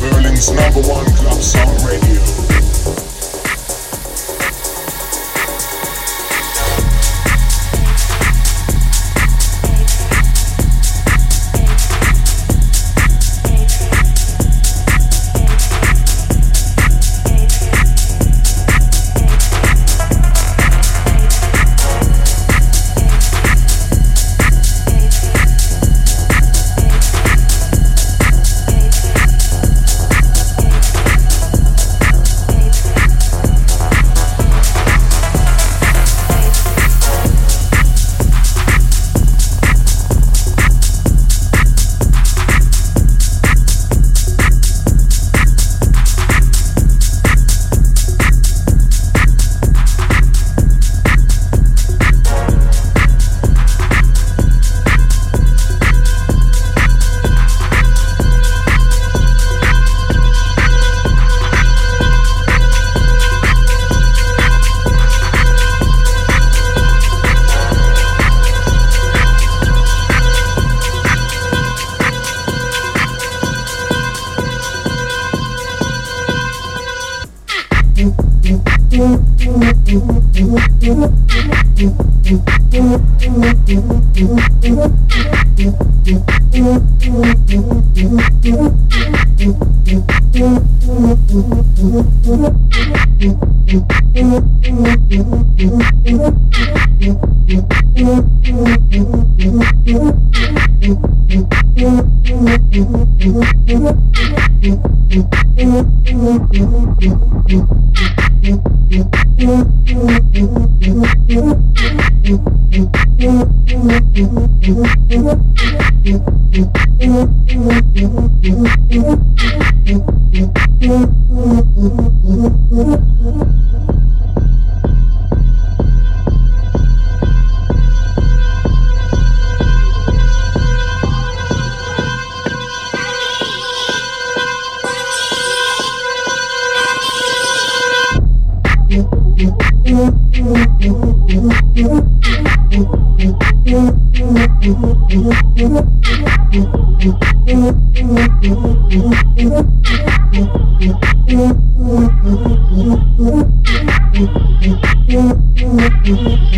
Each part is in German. Berlin's #1 club song radio.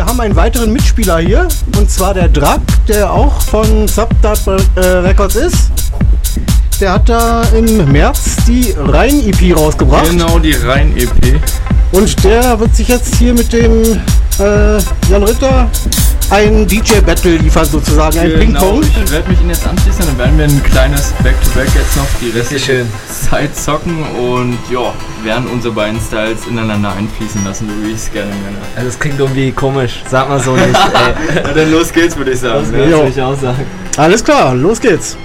Wir haben einen weiteren Mitspieler hier, und zwar der Drack, der auch von Subdub Records ist. Der hat da im März die Rhein-EP rausgebracht. Genau, die Rhein-EP. Und der wird sich jetzt hier mit dem Jan Ritter ein DJ-Battle liefern, sozusagen, ein Ping-Pong. Ich werde mich Ihnen jetzt anschließen, dann werden wir ein kleines Back-to-Back jetzt noch die restliche Zeit zocken und ja, werden unsere beiden Styles ineinander einfließen lassen, so wie ich es gerne nenne. Also es klingt irgendwie komisch, sag mal so nicht. Ey. Na dann los geht's, würde ich sagen. Das würde ich auch sagen. Alles klar, los geht's.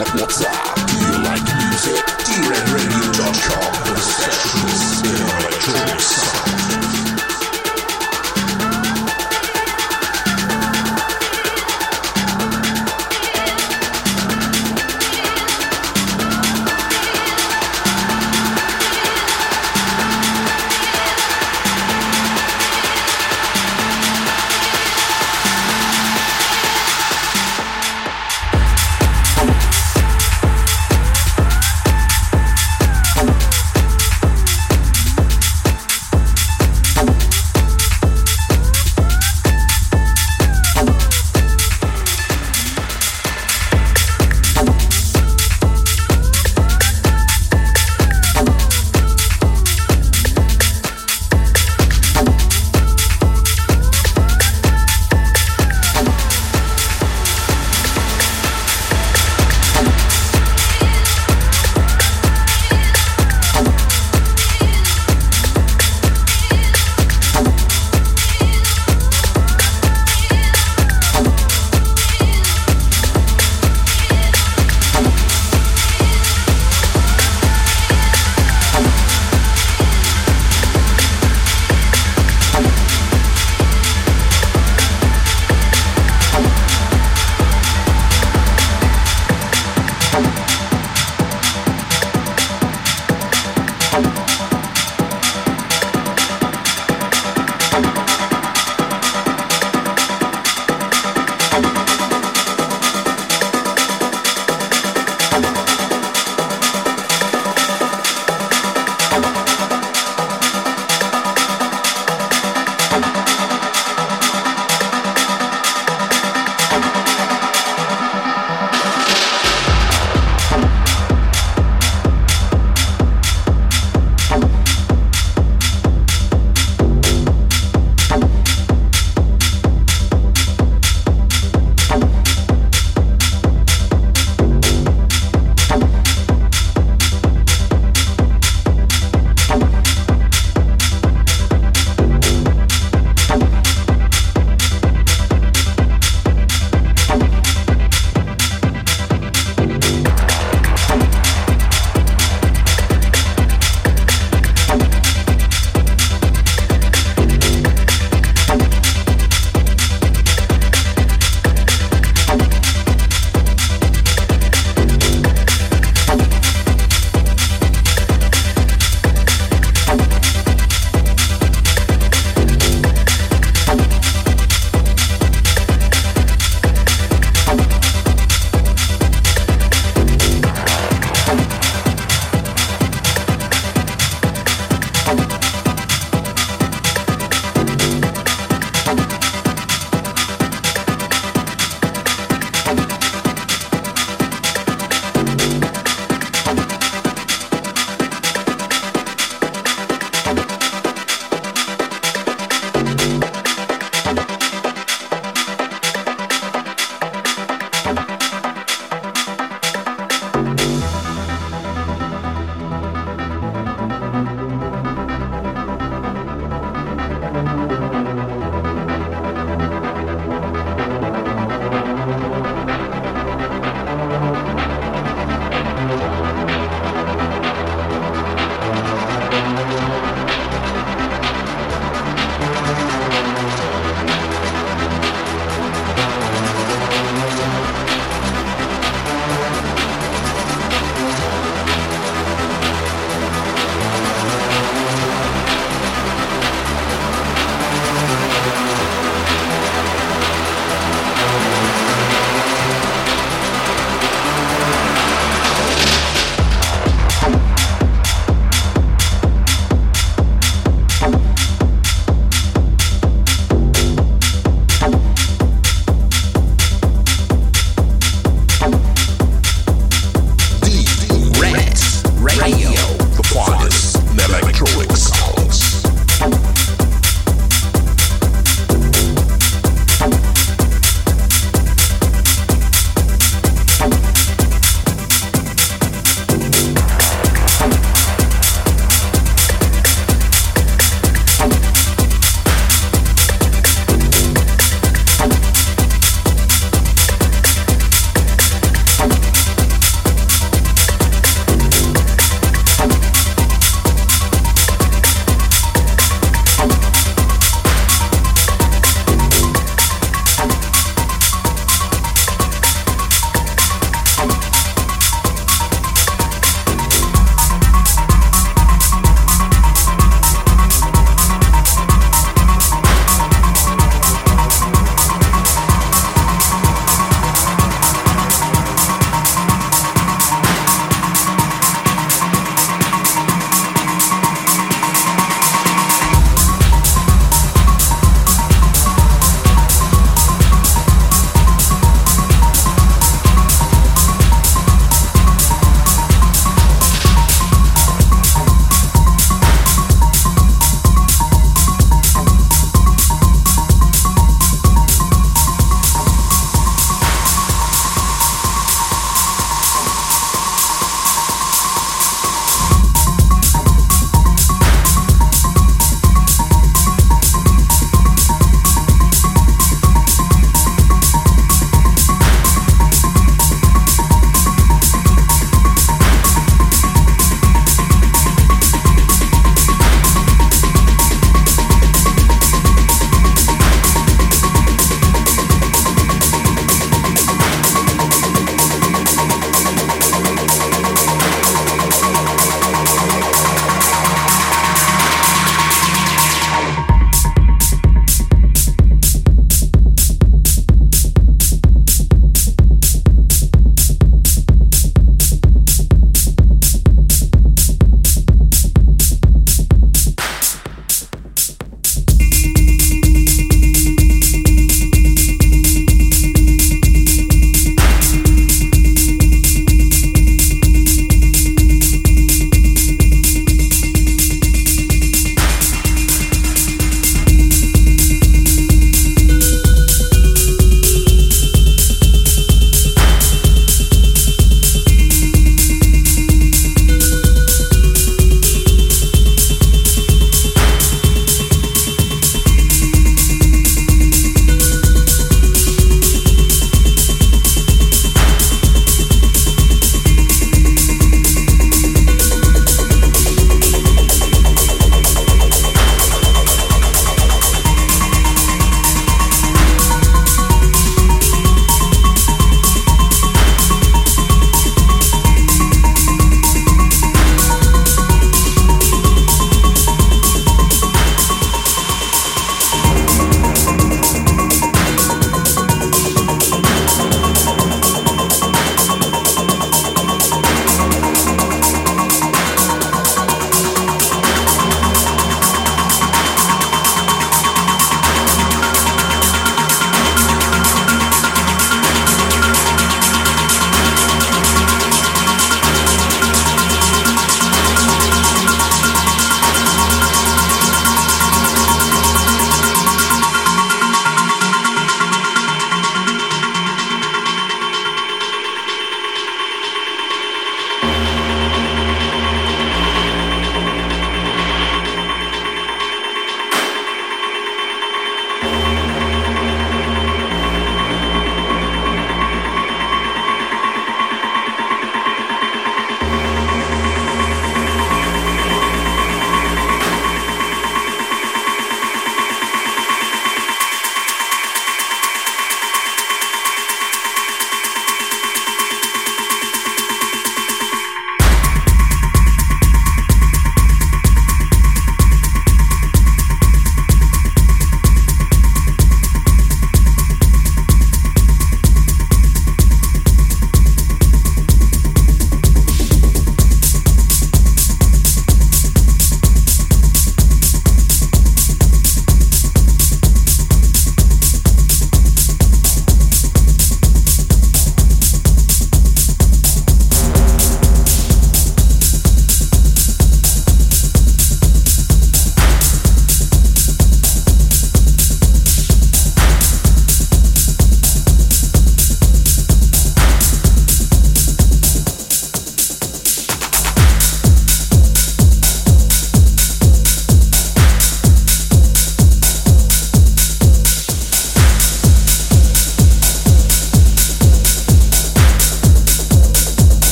at WhatsApp. Do you like music? DRenRadio.com for the sessions in our electronic sound.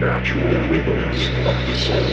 natural rhythms of the soul.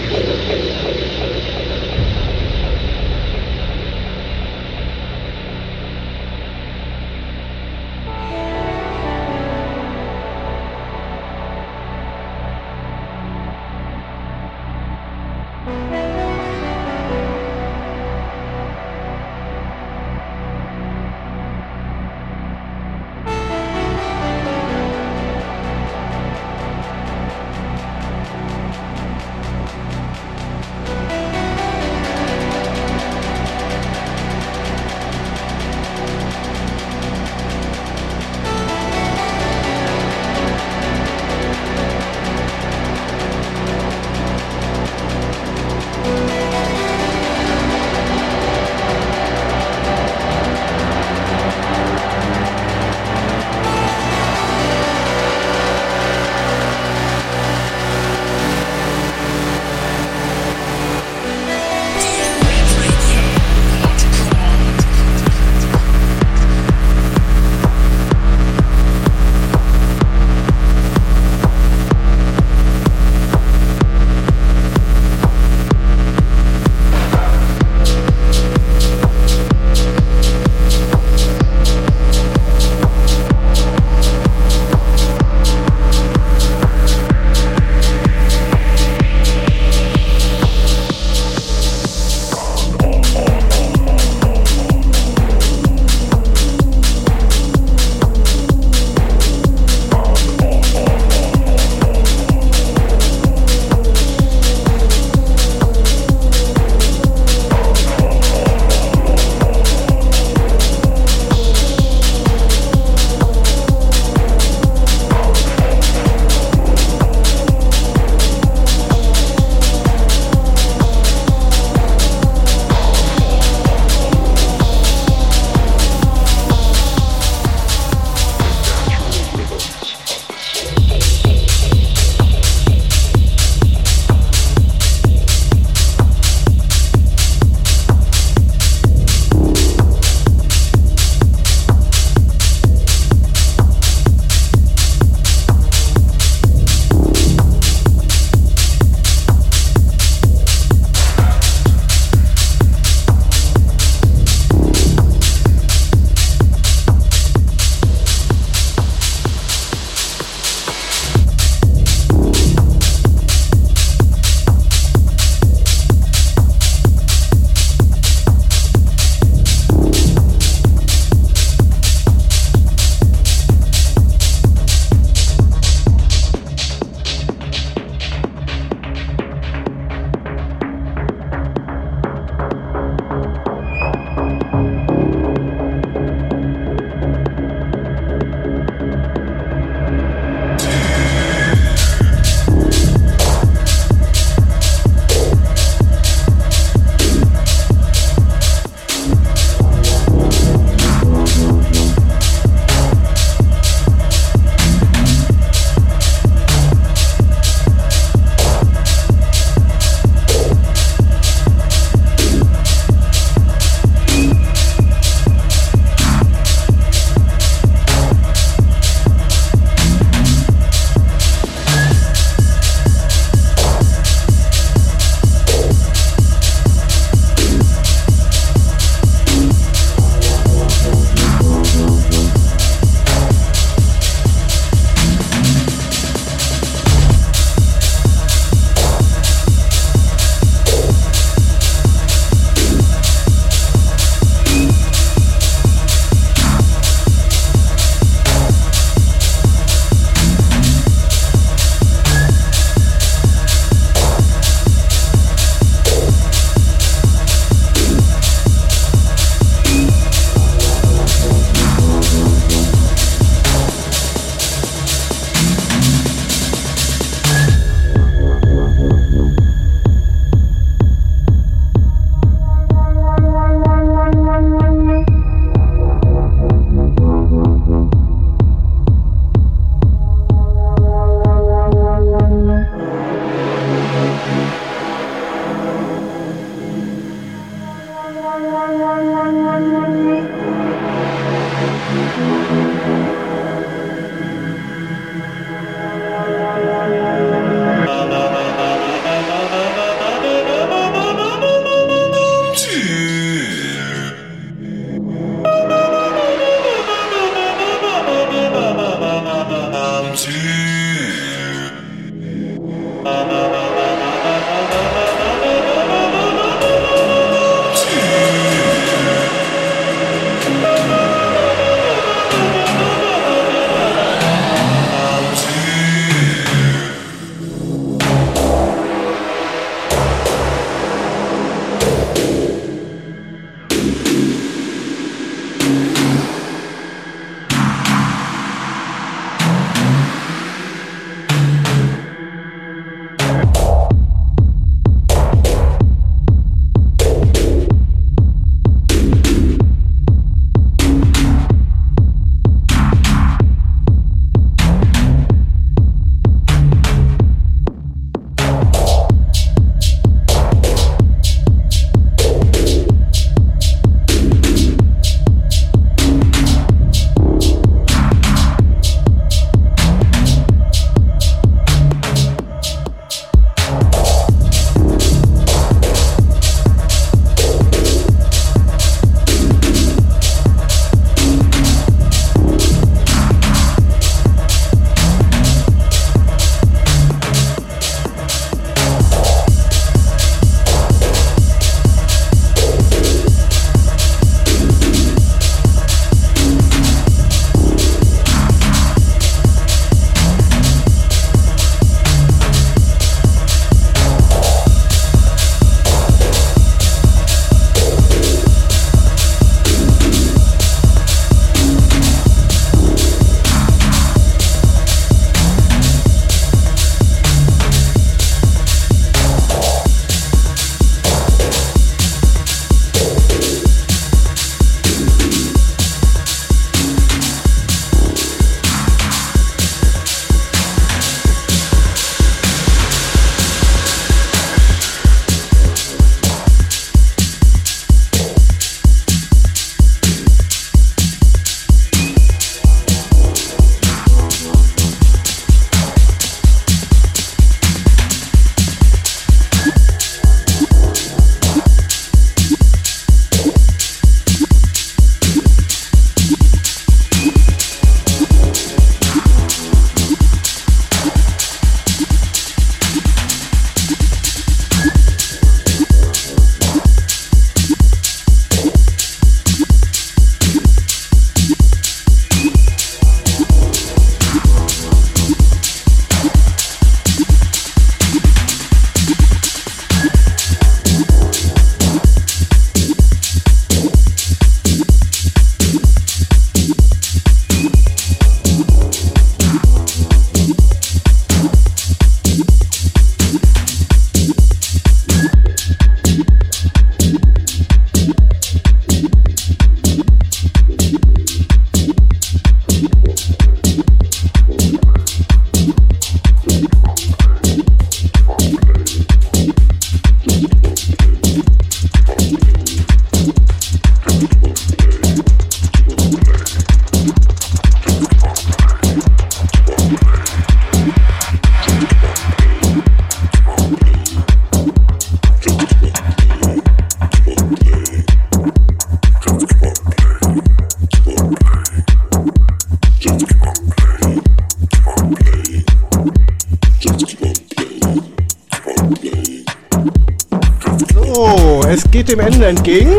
Dem Ende entgegen.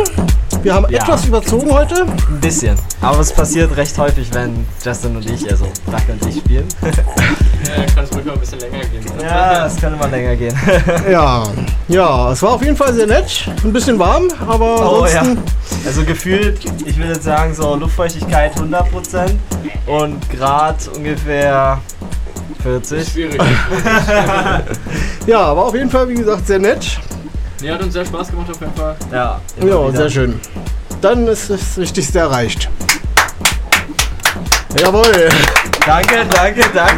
Wir haben etwas überzogen heute. Ein bisschen. Aber es passiert recht häufig, wenn Justin und ich, also Dacke und ich, spielen. Ja, kann es ruhig mal ein bisschen länger gehen. Oder? Ja, es kann immer länger gehen. Ja, es war auf jeden Fall sehr nett. Ein bisschen warm, aber ansonsten... Ja. Also gefühlt, ich würde jetzt sagen, so Luftfeuchtigkeit 100% und Grad ungefähr 40. Schwierig. Ja, aber auf jeden Fall, wie gesagt, sehr nett. Ja, hat uns sehr Spaß gemacht auf jeden Fall. Ja, sehr schön. Dann ist das Wichtigste erreicht. Jawohl. Danke.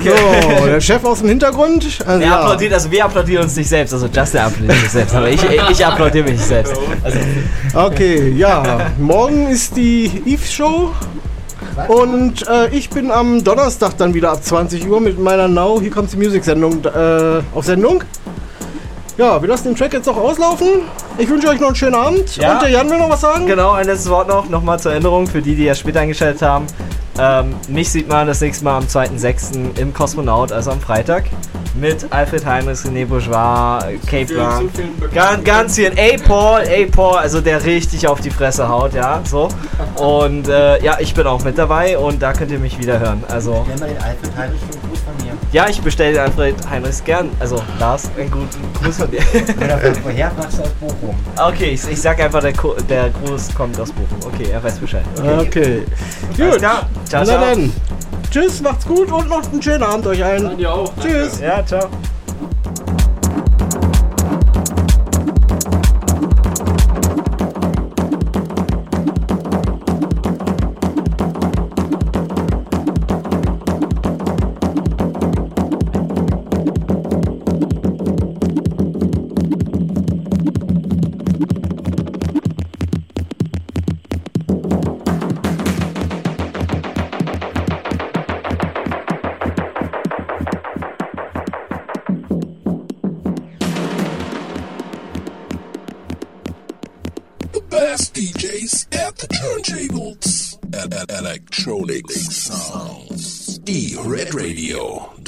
So, der Chef aus dem Hintergrund. Also applaudiert, also wir applaudieren uns nicht selbst. Also Justin applaudiert sich selbst, aber ich applaudiere mich selbst. Also. Okay, ja. Morgen ist die Eve Show. Und ich bin am Donnerstag dann wieder ab 20 Uhr mit meiner Now Here Comes the Music Sendung auf Sendung. Ja, wir lassen den Track jetzt auch auslaufen. Ich wünsche euch noch einen schönen Abend. Ja. Und der Jan will noch was sagen. Genau, ein letztes Wort nochmal zur Erinnerung für die, die ja später eingeschaltet haben. Mich sieht man das nächste Mal am 2.6. im Kosmonaut, also am Freitag. Mit Alfred Heinrich, René Bourgeois, Cape. Ganz viel. Ey Paul, also der richtig auf die Fresse haut, ja, so. Und ja, ich bin auch mit dabei und da könnt ihr mich wieder hören. Also. Bestell mal den Alfred Heinrich einen Gruß von mir. Ja, ich bestelle den Alfred Heinrichs gern. Also, Lars, einen guten Gruß von dir. Oder woher machst du aus Bochum? Okay, ich sag einfach, der Gruß kommt aus Bochum. Okay, er weiß Bescheid. Okay. Gut. Ciao, ciao. Dann. Tschüss, macht's gut und noch einen schönen Abend euch allen. An dir auch. Tschüss. Danke. Ja, ciao. Electronic sounds. eRedRadio.com